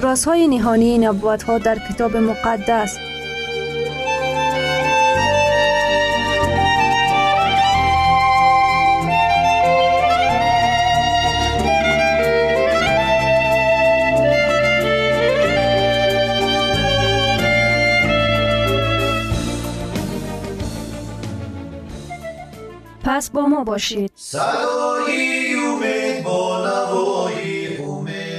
رازهای نهانی نبوت‌ها در کتاب مقدس. پس با ما باشید. صدای امید با نوای امید.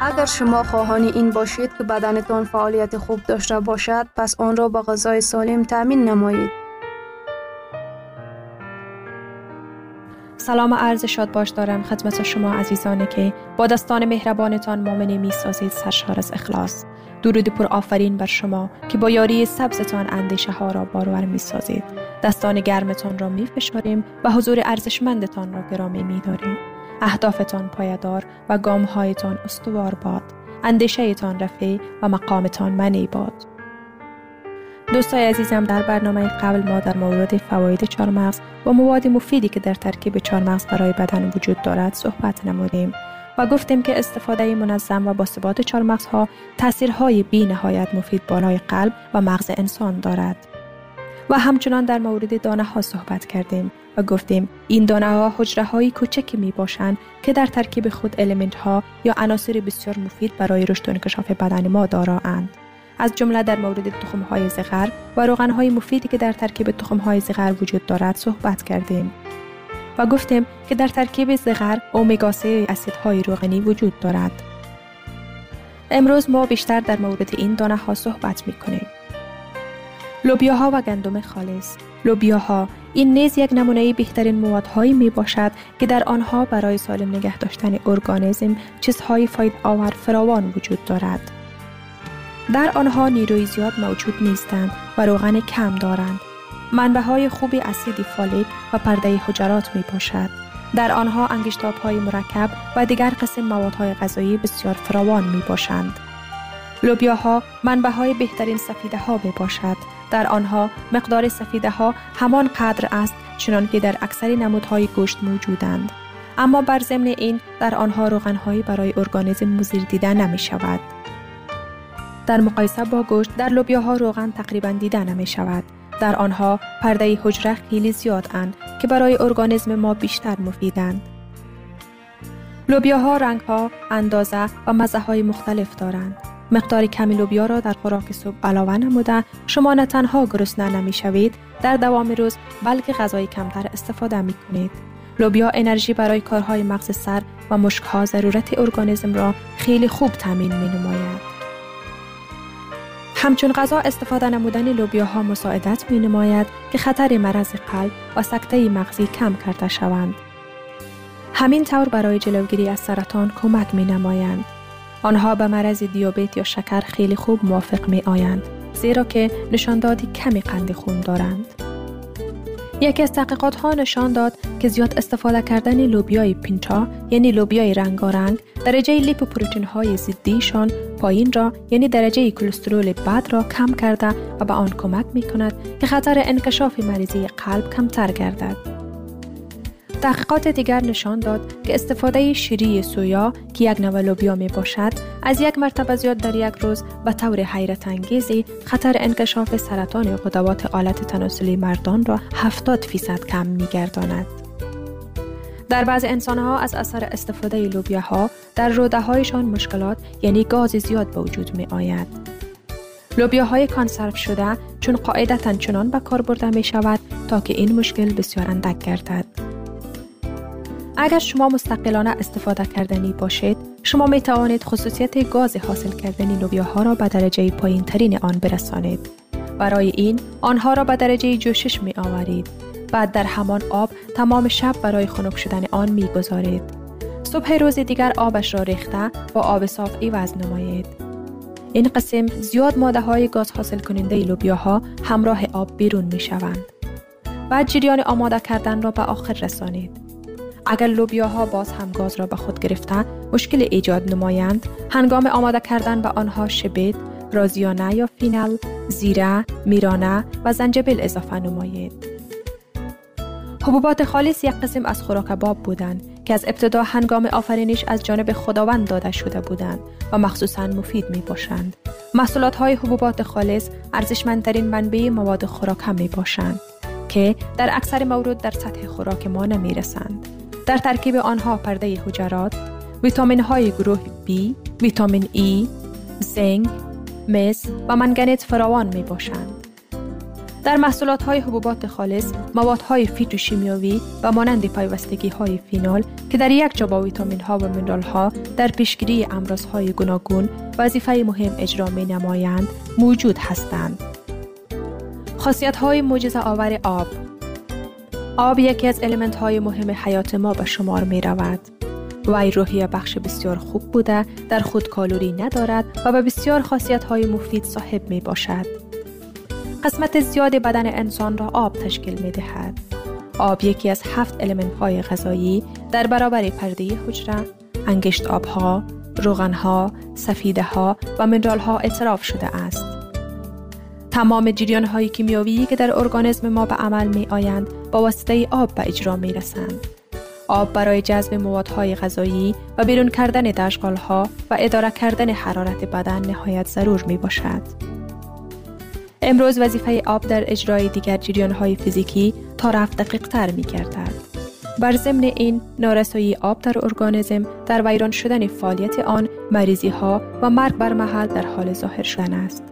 اگر شما خواهان این باشید که بدنتان فعالیت خوب داشته باشد، پس آن را با غذای سالم تامین نمایید. سلام و عرض شاد باش دارم خدمت شما عزیزانی که با دستان مهربانتان مؤمنی می‌سازید سرشار از اخلاص. درود پر آفرین بر شما که با یاری سبزتان اندیشه ها را بارور می‌سازید. دستان گرمتان را می‌فشاریم و حضور ارزشمندتان را گرامی می‌داریم. اهدافتان پایدار و گام‌هایتان استوار باد. اندیشه‌تان رفیع و مقامتان منی باد. دوستای عزیزم، در برنامه قبل ما در مورد فواید چارمغز و مواد مفیدی که در ترکیب چارمغز برای بدن وجود دارد صحبت نمودیم و گفتیم که استفاده منظم و با ثبات چارمغزها تاثیرهای بی نهایت مفید بالای قلب و مغز انسان دارد و همچنان در مورد دانه ها صحبت کردیم و گفتیم این دانه ها حجره های کوچکی می باشند که در ترکیب خود المنت ها یا عناصر بسیار مفید برای رشد و انکشاف بدن ما دارند. از جمله در مورد تخم‌های زغر و روغن‌های مفیدی که در ترکیب تخم‌های زغر وجود دارد صحبت کردیم و گفتیم که در ترکیب زغر امگا 3 اسیدهای روغنی وجود دارد. امروز ما بیشتر در مورد این دانه‌ها صحبت می‌کنیم. لوبیاها و گندم خالص. لوبیاها این نیز یک نمونه بهترین موادهایی می باشد که در آنها برای سالم نگه داشتن ارگانیسم چیزهای فایده‌آور فراوان وجود دارد. در آنها نیروی زیاد موجود نیستند و روغن کم دارند. منبع‌های خوبی اسید فولیک و پرده حجرات می باشد. در آنها انگشتاب‌های مرکب و دیگر قسم موادهای غذایی بسیار فراوان می باشند. لوبیاها منبع‌های بهترین سفیده‌ها می باشد. در آنها مقدار سفیده‌ها همان قدر است چنان که در اکثر نمودهای گوشت موجودند. اما بر ضمن این در آنها روغن‌هایی برای ارگانیسم مضر دیده نمی شود. در مقایسه با گوشت در لوبیاها روغن تقریباً دیده نمی شود. در آنها پرده حجره خیلی زیاد اند که برای ارگانیسم ما بیشتر مفیدند. لوبیاها رنگ‌ها، اندازه و مزه‌های مختلف دارند. مقدار کمی لوبیا را در خوراک صبح علاوه نموده شما نه تنها گرسنه نمی شوید در دوام روز، بلکه غذای کمتر استفاده می کنید. لوبیا انرژی برای کارهای مغز سر و مشک‌ها ضرورت ارگانیسم را خیلی خوب تامین می نماید. همچون غذا استفاده نمودن لوبیاها مساعدت می نماید که خطر مرض قلب و سکته مغزی کم کرده شوند. همین طور برای جلوگیری از سرطان کمک می نمایند. آنها به مرض دیابت یا شکر خیلی خوب موافق می آیند، زیرا که نشاندادی کمی قند خون دارند. یکی از تحقیقات ها نشان داد که زیاد استفاده کردن لوبیای پینتا یعنی لوبیای رنگارنگ درجه لیپوپروتئین های ضدیشان پایین را یعنی درجه کلسترول بد را کم کرده و به آن کمک می کند که خطر انکشاف مریضی قلب کمتر گردد. تحقیقات دیگر نشان داد که استفاده شیری سویا که یک نوع لوبیا می باشد از یک مرتبه زیاد در یک روز به طور حیرت انگیزی خطر انکشاف سرطان یا غدوات آلت تناسلی مردان را 70% کم می گرداند. در بعض انسانها از اثر استفاده لوبیاها در روده هایشان مشکلات یعنی گاز زیاد به وجود می آید. لوبیاهای کانسرو شده چون قاعدتاً چنان به کار برده می شود تا که این مشکل بسیار اندک گردد. اگر شما مستقلانه استفاده کردنی باشید، شما می توانید خصوصیت گاز حاصل کردنی لوبیاها را به درجه پایین ترین آن برسانید. برای این، آنها را به درجه جوشش می آورید. بعد در همان آب تمام شب برای خنک شدن آن می گذارید. صبح روز دیگر آبش را ریخته با آب صاف عوض نمایید. این قسم زیاد ماده های گاز حاصل کننده لوبیاها همراه آب بیرون می شوند. بعد جریان آماده کردن را به آخر رسانید. اگر لوبیاها باز هم گاز را به خود گرفته مشکل ایجاد نمایند، هنگام آماده کردن به آنها شبت، رازیانه یا فینل، زیره، میرانه و زنجبیل اضافه نمایید. حبوبات خالص یک قسم از خوراک باب بودند که از ابتدا هنگام آفرینش از جانب خداوند داده شده بودند و مخصوصاً مفید می باشند. محصولات های حبوبات خالص ارزشمندترین منبع مواد خوراک هم می باشند که در اکثر موارد در سطح خوراک ما نمی رسند. در ترکیب آنها پرده حجرات، ویتامین های گروه B، ویتامین E، زنک، مس و منگنیز فراوان می باشند. در محصولات های حبوبات خالص، مواد های فیتوشیمیایی و مانند پیوستگی های فینال که در یک جا با ویتامین ها و منرال ها در پیشگیری امراض های گوناگون وظیفه مهم اجرا می نمایند، موجود هستند. خاصیت های معجزه آور آب. آب یکی از الیمنت های مهم حیات ما به شمار می رود. وی روحیه بخش بسیار خوب بوده، در خود کالری ندارد و به بسیار خاصیت های مفید صاحب می باشد. قسمت زیاد بدن انسان را آب تشکیل می دهد. آب یکی از 7 الیمنت های غذایی در برابر پرده حجره، انگشت آبها، روغن ها، سفیده ها و منرال ها اطراف شده است. تمام جریان های کیمیایی که در ارگانیسم ما به عمل می آیند با واسطه آب به اجرا می رسند. آب برای جذب موادهای غذایی و بیرون کردن تشغال ها و اداره کردن حرارت بدن نهایت ضرور می باشد. امروز وظیفه آب در اجرای دیگر جریان های فیزیکی تا رفت دقیق تر می گردد. بر ضمن این، نارسایی آب در ارگانیسم در ویران شدن فعالیت آن، مریضی ها و مرگ بر محل در حال ظاهر شدن است.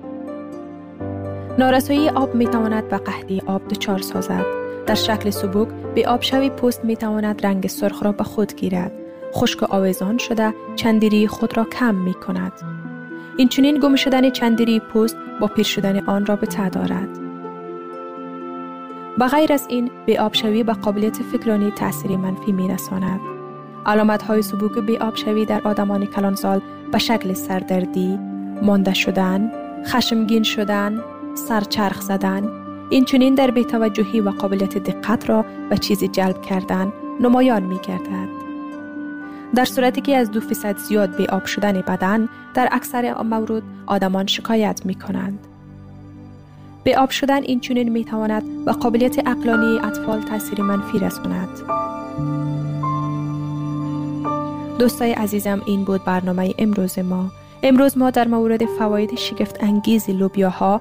نارسایی آب می تواند به قحطی آب دچار سازد. در شکل سبک به آب شوی پوست می تواند رنگ سرخ را به خود گیرد. خشک آویزان شده چندری خود را کم می کند. این چنین گم شدن چندری پوست با پیر شدن آن رابطه دارد. بغیر از این، به آب شوی به قابلیت فکرانی تأثیر منفی می رساند. علامت های سبک به آب شوی در آدمان کلانسال به شکل سردردی، مانده شدن، خشمگین شدن، سرچرخ زدن، این چنین در بی‌توجهی و قابلیت دقت را به چیزی جلب کردن نمایان می گردد. در صورتی که از 2% زیاد به آب شدن بدن در اکثر موارد آدمان شکایت می کنند. به آب شدن این چنین می تواند به قابلیت عقلانی اطفال تاثیر منفی رساند. دوستای عزیزم، این بود برنامه امروز ما. امروز ما در مورد فواید شگفت انگیز لوبیاها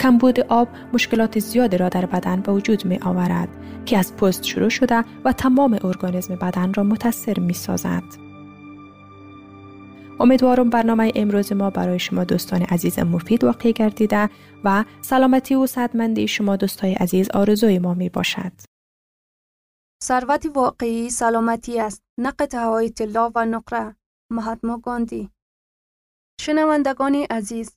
کمبود آب مشکلات زیادی را در بدن به وجود می آورد که از پوست شروع شده و تمام ارگانیسم بدن را متاثر می سازد. امیدوارم برنامه امروز ما برای شما دوستان عزیز مفید واقع گردیده و سلامتی و صحتمندی شما دوستای عزیز آرزوی ما می باشد. ثروت واقعی سلامتی است، نه قطعه‌های طلا و نقره. مهاتما گاندی. شنوندگان عزیز،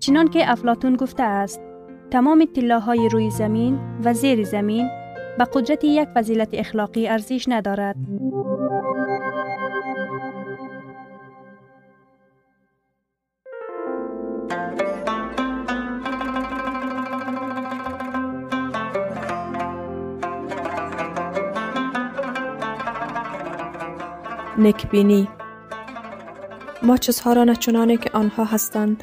چنان که افلاطون گفته است، تمام طلاهای روی زمین و زیر زمین به قدرت یک فضیلت اخلاقی ارزش ندارد. نیکبینی. ما چیزها را نه چنانه که آنها هستند،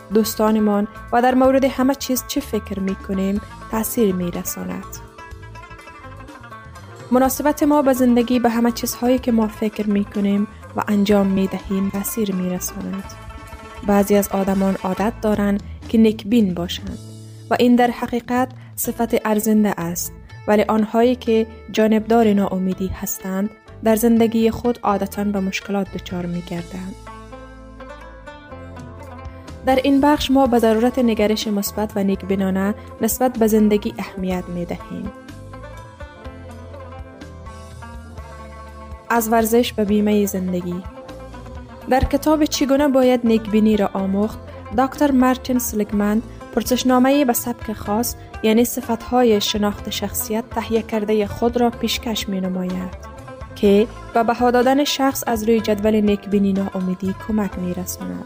دوستانمان و در مورد همه چیز چه فکر می کنیم تأثیر می رساند. مناسبت ما به زندگی به همه چیزهایی که ما فکر می کنیم و انجام می دهیم تأثیر می رساند. بعضی از آدمان عادت دارند که نیکبین باشند و این در حقیقت صفت ارزنده است، ولی آنهایی که جانبدار ناامیدی هستند در زندگی خود عادتاً به مشکلات دچار می گردند. در این بخش ما به ضرورت نگرش مثبت و نیکبینانه نسبت به زندگی اهمیت می دهیم. از ورزش به بیمه زندگی. در کتاب چگونه باید نیکبینی را آموخت، دکتر مارتین سلیگمن پرسشنامه‌ای به سبک خاص، یعنی صفتهای شناخت شخصیت تهیه کرده خود را پیشکش می نماید که به بها دادن شخص از روی جدول نیکبینی ناامیدی کمک می رساند.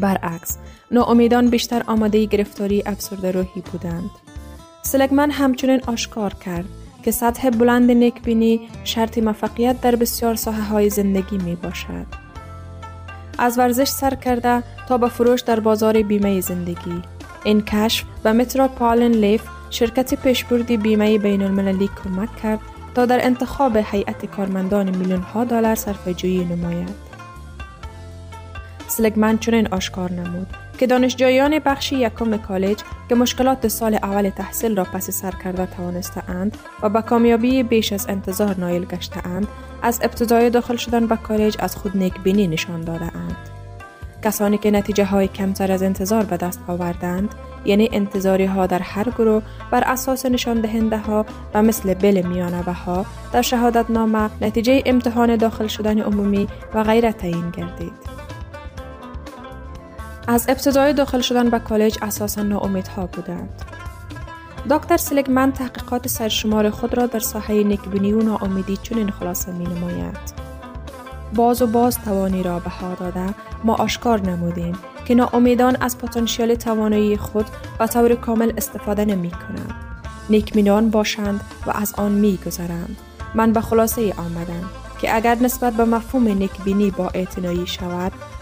برعکس، ناامیدان بیشتر آماده گرفتاری افسرده روحی بودند. سلیگمن همچنین آشکار کرد که سطح بلند نیکبینی شرط موفقیت در بسیار ساحه‌های زندگی می باشد. از ورزش سر کرده تا به فروش در بازار بیمه زندگی. این کشف به متروپولن لیف، شرکت پیشبرد بیمه بین المللی، کمک کرد تا در انتخاب هیئت کارمندان میلیون‌ها دلار صرفه‌جویی نماید. سلیگمن چنین آشکار نمود که دانشجویان بخش یکم کالج که مشکلات سال اول تحصیل را پس سر کرده توانسته‌اند و با کامیابی بیش از انتظار نایل گشته‌اند، از ابتدای داخل شدن به کالج از خود نیکبینی نشان داده‌اند. کسانی که نتیجه‌های کمتر از انتظار به دست آوردند، یعنی انتظاری‌ها در هر گروه، بر اساس نشان دهنده‌ها و مثل بل میانه‌ها در شهادتنامه نتیجه امتحان داخل شدن عمومی و غیره تعیین گردید. از ابتدای داخل شدن به کالج اساساً ناامیدها بودند. دکتر سلیگمن تحقیقات سرشمار خود را در ساحه نیکبینی و ناامیدی چنین خلاصه می‌نماید: باز و باز توانی را بها داده، ما آشکار نمودیم که ناامیدان از پتانسیل توانایی خود به طور کامل استفاده نمی‌کنند. نیکبینان باشند و از آن می‌گذرند. من به خلاصه آمدم که اگر نسبت به مفهوم نیکبینی با اعتنایی شود،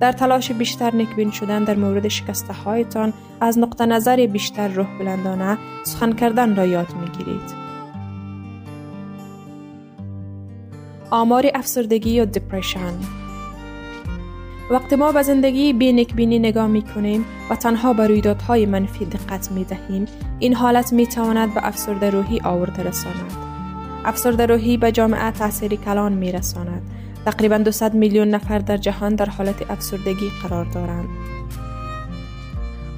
در تلاش بیشتر نیکبین شدن در مورد شکسته‌هایتان از نقطه نظر بیشتر روح بلندانه سخن کردن را یاد می‌گیرید. آمار افسردگی یا دپرشن. وقتی ما به زندگی بی نیکبینی نگاه می‌کنیم و تنها به رویدادهای منفی دقت می‌دهیم، این حالت می‌تواند به افسرده روحی آورده رساند. افسرده روحی به جامعه تأثیر کلان می‌رساند. تقریباً 200 میلیون نفر در جهان در حالت افسردگی قرار دارند.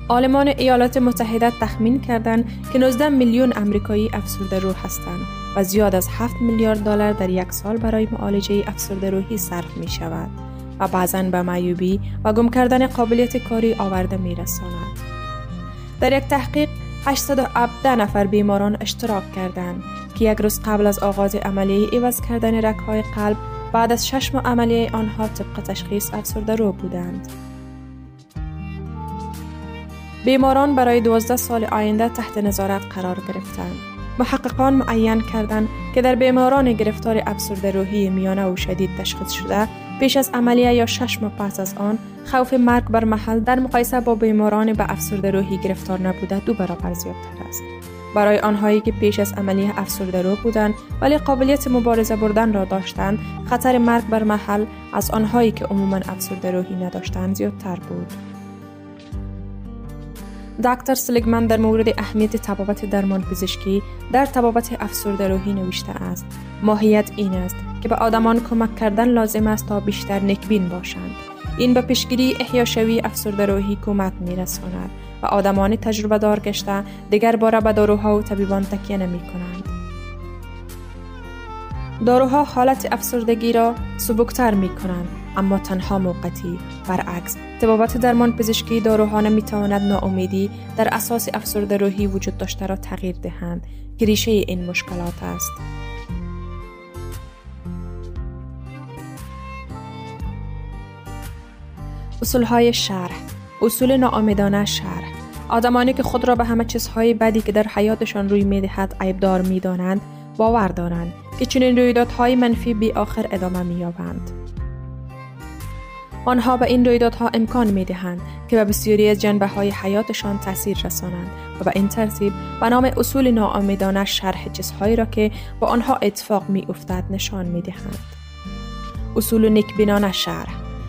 آلمان ایالات متحده تخمین کردند که 19 میلیون آمریکایی افسرده روح هستند و زیاد از 7 میلیارد دلار در یک سال برای معالجه افسرده روحی صرف می شود و بعضاً به معیوبی و گم کردن قابلیت کاری آورده می رساند. در یک تحقیق 817 نفر بیماران اشتراک کردند که یک روز قبل از آغاز عملیه عوض کردن رگ‌های قلب بعد از 6 ماه عملیه آنها طبق تشخیص افسرده روح بودند. بیماران برای 12 سال آینده تحت نظارت قرار گرفتند. محققان معین کردند که در بیماران گرفتار افسرده روحی میانه و شدید تشخیص شده، پیش از عملیه یا 6 ماه پس از آن، خوف مرگ بر محل در مقایسه با بیماران به افسرده روحی گرفتار نبوده 2 برابر زیادتر است. برای آنهایی که پیش از عملیه افسرده روح بودند ولی قابلیت مبارزه بردن را داشتند، خطر مرگ بر محل از آنهایی که عموماً افسرده روحی نداشتند زیادتر بود. دکتر سلیگمن در مورد اهمیت طبابت درمان پزشکی در طبابت افسرده روحی نوشته است: ماهیت این است که به آدمان کمک کردن لازم است تا بیشتر نیکبین باشند. این به پیشگیری احیاشوی افسرده روحی کمک می‌رساند و آدمان تجربه دار گشته دیگر باره به داروها و طبیبان تکیه نمی‌کنند. داروها حالت افسردگی را سبکتر می‌کنند، اما تنها موقتی. برعکس، طبابت درمان پزشکی داروها نمی‌تواند ناامیدی در اساس افسرده روحی وجود داشته را تغییر دهند که ریشه این مشکلات است. اصولهای شرح. اصول ناامیدانه شرح. آدمانی که خود را به همه چیزهای بدی که در حیاتشان روی می‌دهد عیبدار می‌دانند، باور دارند که چنین رویدادهای منفی بی آخر ادامه می‌یابند. آنها به این رویدادها امکان می‌دهند که به بسیاری از جنبه‌های حیاتشان تأثیر رسانند و به این ترتیب به نام اصول ناامیدانه شرح چیزهایی را که با آنها اتفاق می‌افتد نشان می‌دهند. اصول نیکبینانه شرح.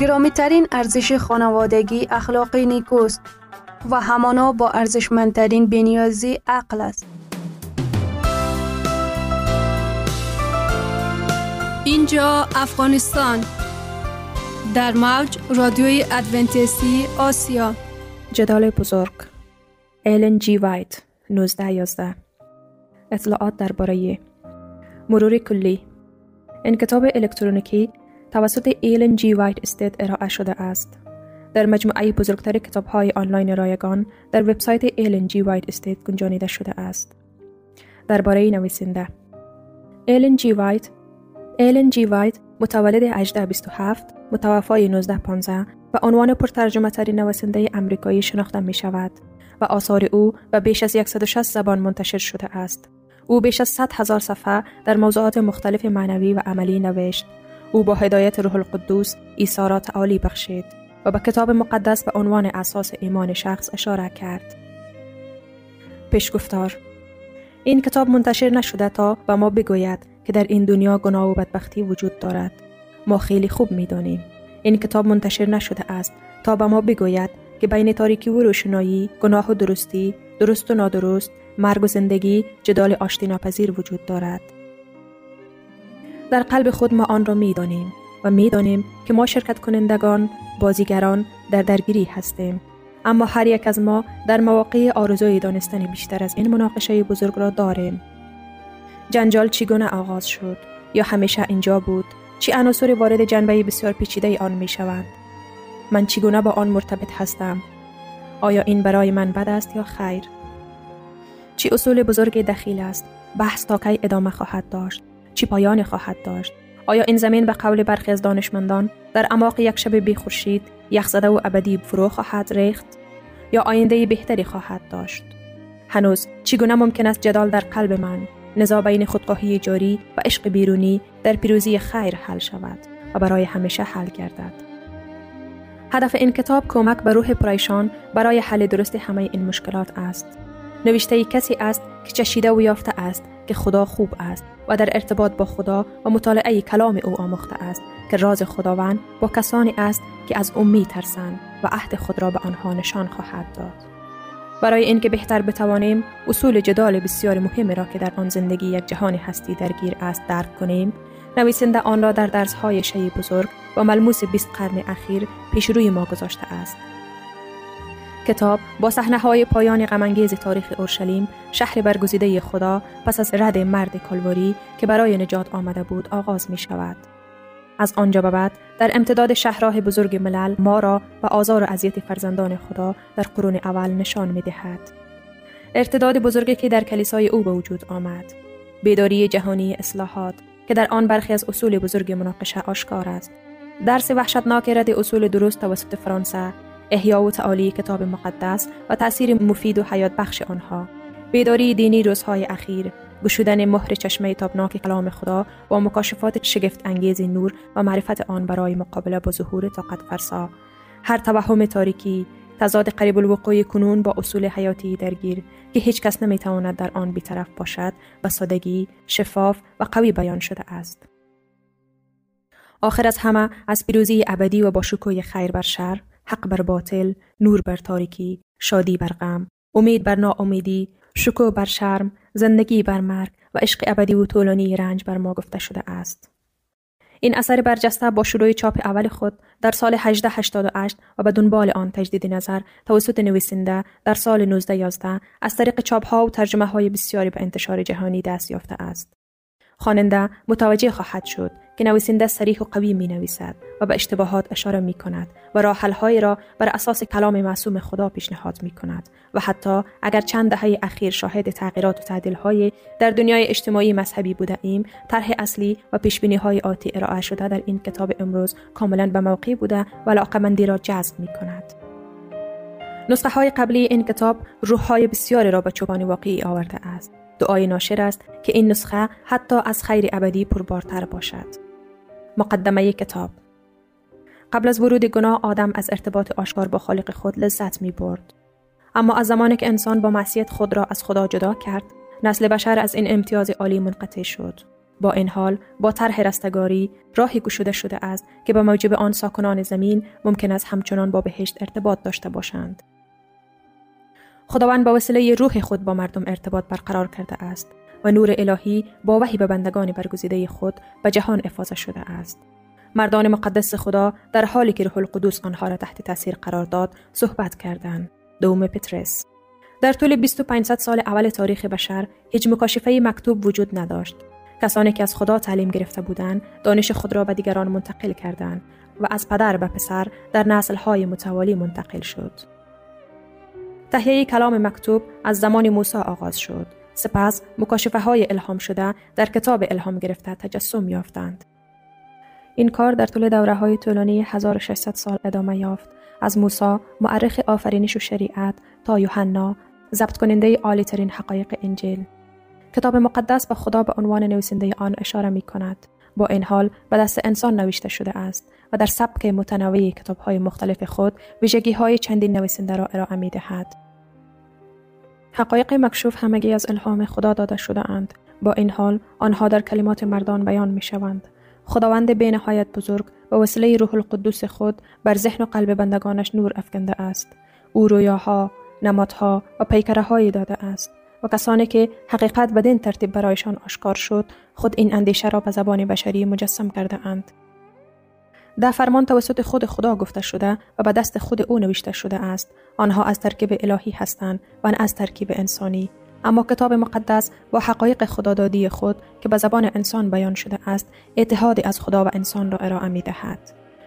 گرامی‌ترین ارزش خانوادگی اخلاق نیکوست و همانا با ارزشمندترین بی‌نیازی عقل است. اینجا افغانستان، در موج رادیوی ادونتیستی آسیا. جدال بزرگ، ایلن جی وایت، 1911. اطلاعات درباره مرور کلی. این کتاب الکترونیکی توسط ایلن جی وایت استیت ارائه شده است. در مجموعه بزرگتر کتاب‌های آنلاین رایگان در وبسایت ایلن جی وایت استیت گنجانیده شده است. درباره نویسنده ایلن جی وایت متولد 1827 متوفای 1915 و عنوان پرترجمه‌ترین نویسنده آمریکایی شناخته می‌شود و آثار او به بیش از 160 زبان منتشر شده است. او بیش از 100,000 صفحه در موضوعات مختلف معنوی و عملی نوشت. او با هدایت روح القدس عیسی را تعالی بخشید و به کتاب مقدس به عنوان اساس ایمان شخص اشاره کرد. پیشگفتار: این کتاب منتشر نشده تا به ما بگوید که در این دنیا گناه و بدبختی وجود دارد. ما خیلی خوب می‌دانیم. این کتاب منتشر نشده است تا به ما بگوید که بین تاریکی و روشنایی، گناه و درستی، درست و نادرست، مرگ و زندگی، جدال آشتیناپذیر وجود دارد. در قلب خود ما آن را می‌دانیم و می‌دانیم که ما شرکت کنندگان، بازیگران در درگیری هستیم. اما هر یک از ما در مواقع آرزوی دانستن بیشتر از این مناقشه بزرگ را داریم. جنجال چگونه آغاز شد؟ یا همیشه اینجا بود؟ چه عناصری وارد جنبه بسیار پیچیده آن می‌شوند؟ من چگونه با آن مرتبط هستم؟ آیا این برای من بد است یا خیر؟ چه اصول بزرگ دخیل است؟ بحث تا کی ادامه خواهد داشت؟ چه پایان خواهد داشت؟ آیا این زمین به قول برخی از دانشمندان در اعماق یک شب بی خورشید یخزده و ابدی فرو خواهد ریخت یا آینده بهتری خواهد داشت؟ هنوز چگونه ممکن است جدال در قلب من، نزاع بین خودخواهی جاری و عشق بیرونی در پیروزی خیر حل شود و برای همیشه حل گردد؟ هدف این کتاب کمک به روح پریشان برای حل درست همه این مشکلات است. نوشته کسی است که چشیده و یافته است که خدا خوب است و در ارتباط با خدا و مطالعه کلام او آموخته است که راز خداوند با کسانی است که از او می‌ترسند و عهد خود را به آنها نشان خواهد داد. برای اینکه بهتر بتوانیم اصول جدال بسیار مهمی را که در آن زندگی یک جهان هستی درگیر است درک کنیم، نویسنده آن را در درس‌های شیء بزرگ و ملموس 20 قرن اخیر پیش روی ما گذاشته است. کتاب با صحنه‌های پایان غم‌انگیز تاریخ اورشلیم، شهر برگزیده خدا، پس از رد مرد کالواری که برای نجات آمده بود آغاز می‌شود. از آنجا به بعد در امتداد شهرهای بزرگ ملل ما را و آزار و اذیت فرزندان خدا در قرون اول نشان می‌دهد. ارتداد بزرگی که در کلیسای او به وجود آمد، بیداری جهانی اصلاحات که در آن برخی از اصول بزرگ مناقشه آشکار است، درس وحشتناک رد اصول درست توسط فرانسه، احیا و تعالی کتاب مقدس و تأثیر مفید و حیات بخش آنها، بیداری دینی روزهای اخیر، گشودن مهر چشمه تابناک کلام خدا و مکاشفات شگفت انگیز نور و معرفت آن برای مقابله با ظهور طاقت فرسا، هر توهم تاریکی، تضاد قریب الوقوع کنون با اصول حیاتی درگیر که هیچ کس نمیتواند در آن بی‌طرف باشد، با سادگی، شفاف و قوی بیان شده است. آخر از همه از پیروزی ابدی و با شکوه خیر بر شر، حق بر باطل، نور بر تاریکی، شادی بر غم، امید بر ناامیدی، شکوه بر شرم، زندگی بر مرگ و عشق ابدی و طولانی رنج بر ما گفته شده است. این اثر برجسته با شروع چاپ اول خود در سال 1888 و به دنبال آن تجدید نظر توسط نویسنده در سال 1911 از طریق چاپ‌ها و ترجمه‌های بسیاری به انتشار جهانی دست یافته است. خواننده متوجه خواهد شد که نویسنده صریح و قوی می‌نویسد و به اشتباهات اشاره می‌کند و راه‌حل‌هایی را بر اساس کلام معصوم خدا پیشنهاد می‌کند و حتی اگر چند دهه اخیر شاهد تغییرات و تعدیل‌های در دنیای اجتماعی مذهبی بوده‌ایم، طرح اصلی و پیش‌بینی‌های آتی ارائه شده در این کتاب امروز کاملاً به موقع بوده و علاقه‌مندی را جذب می‌کند. نسخه‌های قبلی این کتاب روح‌های بسیاری را به چوپان واقعی آورده است. دعای ناشر است که این نسخه حتی از خیر ابدی پربارتر باشد. مقدمه کتاب: قبل از ورود گناه آدم از ارتباط آشکار با خالق خود لذت می برد. اما از زمانی که انسان با معصیت خود را از خدا جدا کرد، نسل بشر از این امتیاز عالی منقطع شد. با این حال، با طرح رستگاری، راهی گشوده شده است که به موجب آن ساکنان زمین ممکن است همچنان با بهشت ارتباط داشته باشند. خداوند با وسیله روح خود با مردم ارتباط برقرار کرده است و نور الهی با وحی به بندگان برگزیده خود به جهان افاضه شده است. مردان مقدس خدا در حالی که روح القدس آنها را تحت تاثیر قرار داد، صحبت کردند. دوم پترس. در طول 2500 سال اول تاریخ بشر هیچ مکاشفه مکتوب وجود نداشت. کسانی که از خدا تعلیم گرفته بودند، دانش خود را به دیگران منتقل کردند و از پدر به پسر در نسل‌های متوالی منتقل شد. تهیه کلام مکتوب از زمان موسی آغاز شد. سپس مکاشفه‌های الهام شده در کتاب الهام گرفته تجسم یافتند. این کار در طول دوره‌های طولانی 1600 سال ادامه یافت، از موسی مورخ آفرینش و شریعت تا یوحنا ضبط کننده عالی‌ترین حقایق انجیل. کتاب مقدس به خدا به عنوان نویسنده آن اشاره می‌کند. با این حال به دست انسان نوشته شده است و در سبک متنوع کتاب‌های مختلف خود ویژگی‌های چندین نویسنده را ارائه می‌دهد. حقایق مکشوف همگی از الهام خدا داده شده اند. با این حال آنها در کلمات مردان بیان می‌شوند. خداوند بی‌نهایت بزرگ به وسیله روح القدس خود بر ذهن و قلب بندگانش نور افکنده است. او رویاها، نمادها و پیکره‌هایی داده است و کسانی که حقیقت بدین ترتیب برایشان آشکار شد، خود این اندیشه را به زبان بشری مجسم کرده اند. ده فرمان توسط خود خدا گفته شده و به دست خود او نوشته شده است. آنها از ترکیب الهی هستند و نه از ترکیب انسانی. اما کتاب مقدس با حقایق خدادادی خود که به زبان انسان بیان شده است، اتحادی از خدا و انسان را ارائه می‌دهد.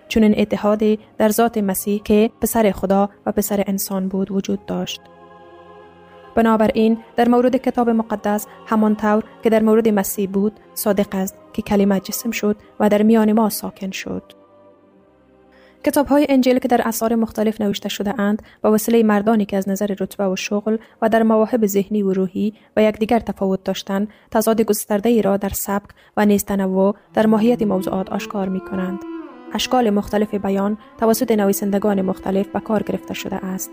چون این اتحادی در ذات مسیح که پسر خدا و پسر انسان بود وجود داشت. بنابراین در مورد کتاب مقدس همانطور که در مورد مسیح بود صادق است که کلمه جسم شد و در میان ما ساکن شد. کتاب‌های انجیل که در اعصار مختلف نوشته شده اند با وسیله مردانی که از نظر رتبه و شغل و در مواهب ذهنی و روحی و یکدیگر تفاوت داشتند، تضاد گسترده‌ای را در سبک و نیز تنوع در ماهیت موضوعات آشکار می‌کنند. اشکال مختلف بیان توسط نویسندگان مختلف به کار گرفته شده است.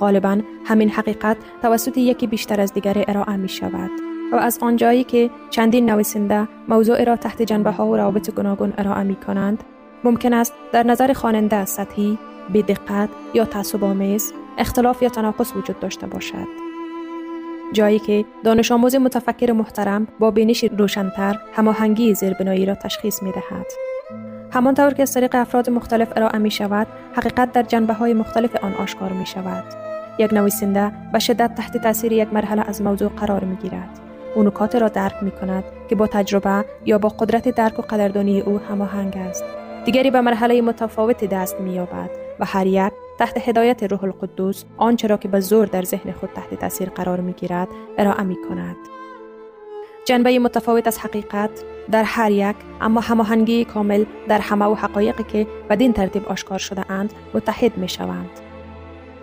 غالباً همین حقیقت توسط یکی بیشتر از دیگری ارائه می‌شود و از آنجایی که چندین نویسنده موضوع را تحت جنبه‌ها و روابط گوناگون ارائه می‌کنند، ممکن است در نظر خواننده سطحی، بی‌دقت یا تعصب‌آمیز اختلاف یا تناقض وجود داشته باشد. جایی که دانش آموز متفکر محترم با بینش روشن‌تر هماهنگی زیربنایی را تشخیص می‌دهد. همانطور که از طریق افراد مختلف ارائه می‌شود، حقیقت در جنبه‌های مختلف آن آشکار می‌شود. یک نویسنده به شدت تحت تأثیر یک مرحله از موضوع قرار می‌گیرد. او نکات را درک می‌کند که با تجربه یا با قدرت درک و قدردانی او هماهنگ است. دیگری به مرحله متفاوتی دست می‌یابد و هر یک تحت هدایت روح القدس آنچه را که به زور در ذهن خود تحت تأثیر قرار می‌گیرد ارائه می‌کند. جنبه متفاوت از حقیقت در هر یک، اما هماهنگی کامل در همه و حقایقی که بدین ترتیب آشکار شده اند متحد می‌شوند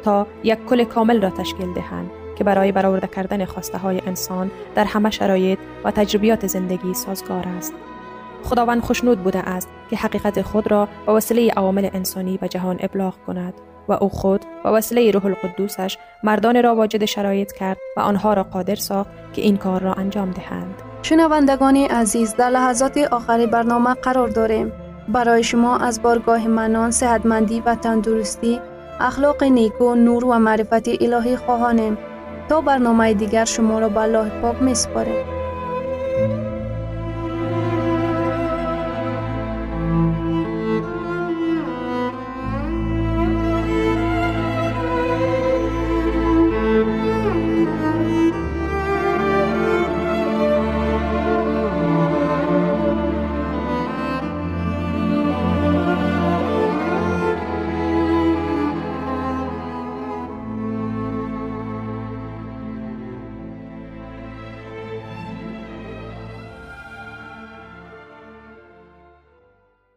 تا یک کل کامل را تشکیل دهند که برای برآورده کردن خواسته‌های انسان در همه شرایط و تجربیات زندگی سازگار است. خداوند خوشنود بوده است که حقیقت خود را به وسیله عوامل انسانی به جهان ابلاغ کند و او خود به وسیله روح القدسش مردان را واجد شرایط کرد و آنها را قادر ساخت که این کار را انجام دهند. شنوندگان عزیز، در لحظات آخر برنامه قرار داریم. برای شما از بارگاه منان، صحتمندی و تندرستی، اخلاق نیکو، نور و معرفت الهی خواهانیم. تا برنامه دیگر شما را به الله پاک می‌سپاریم.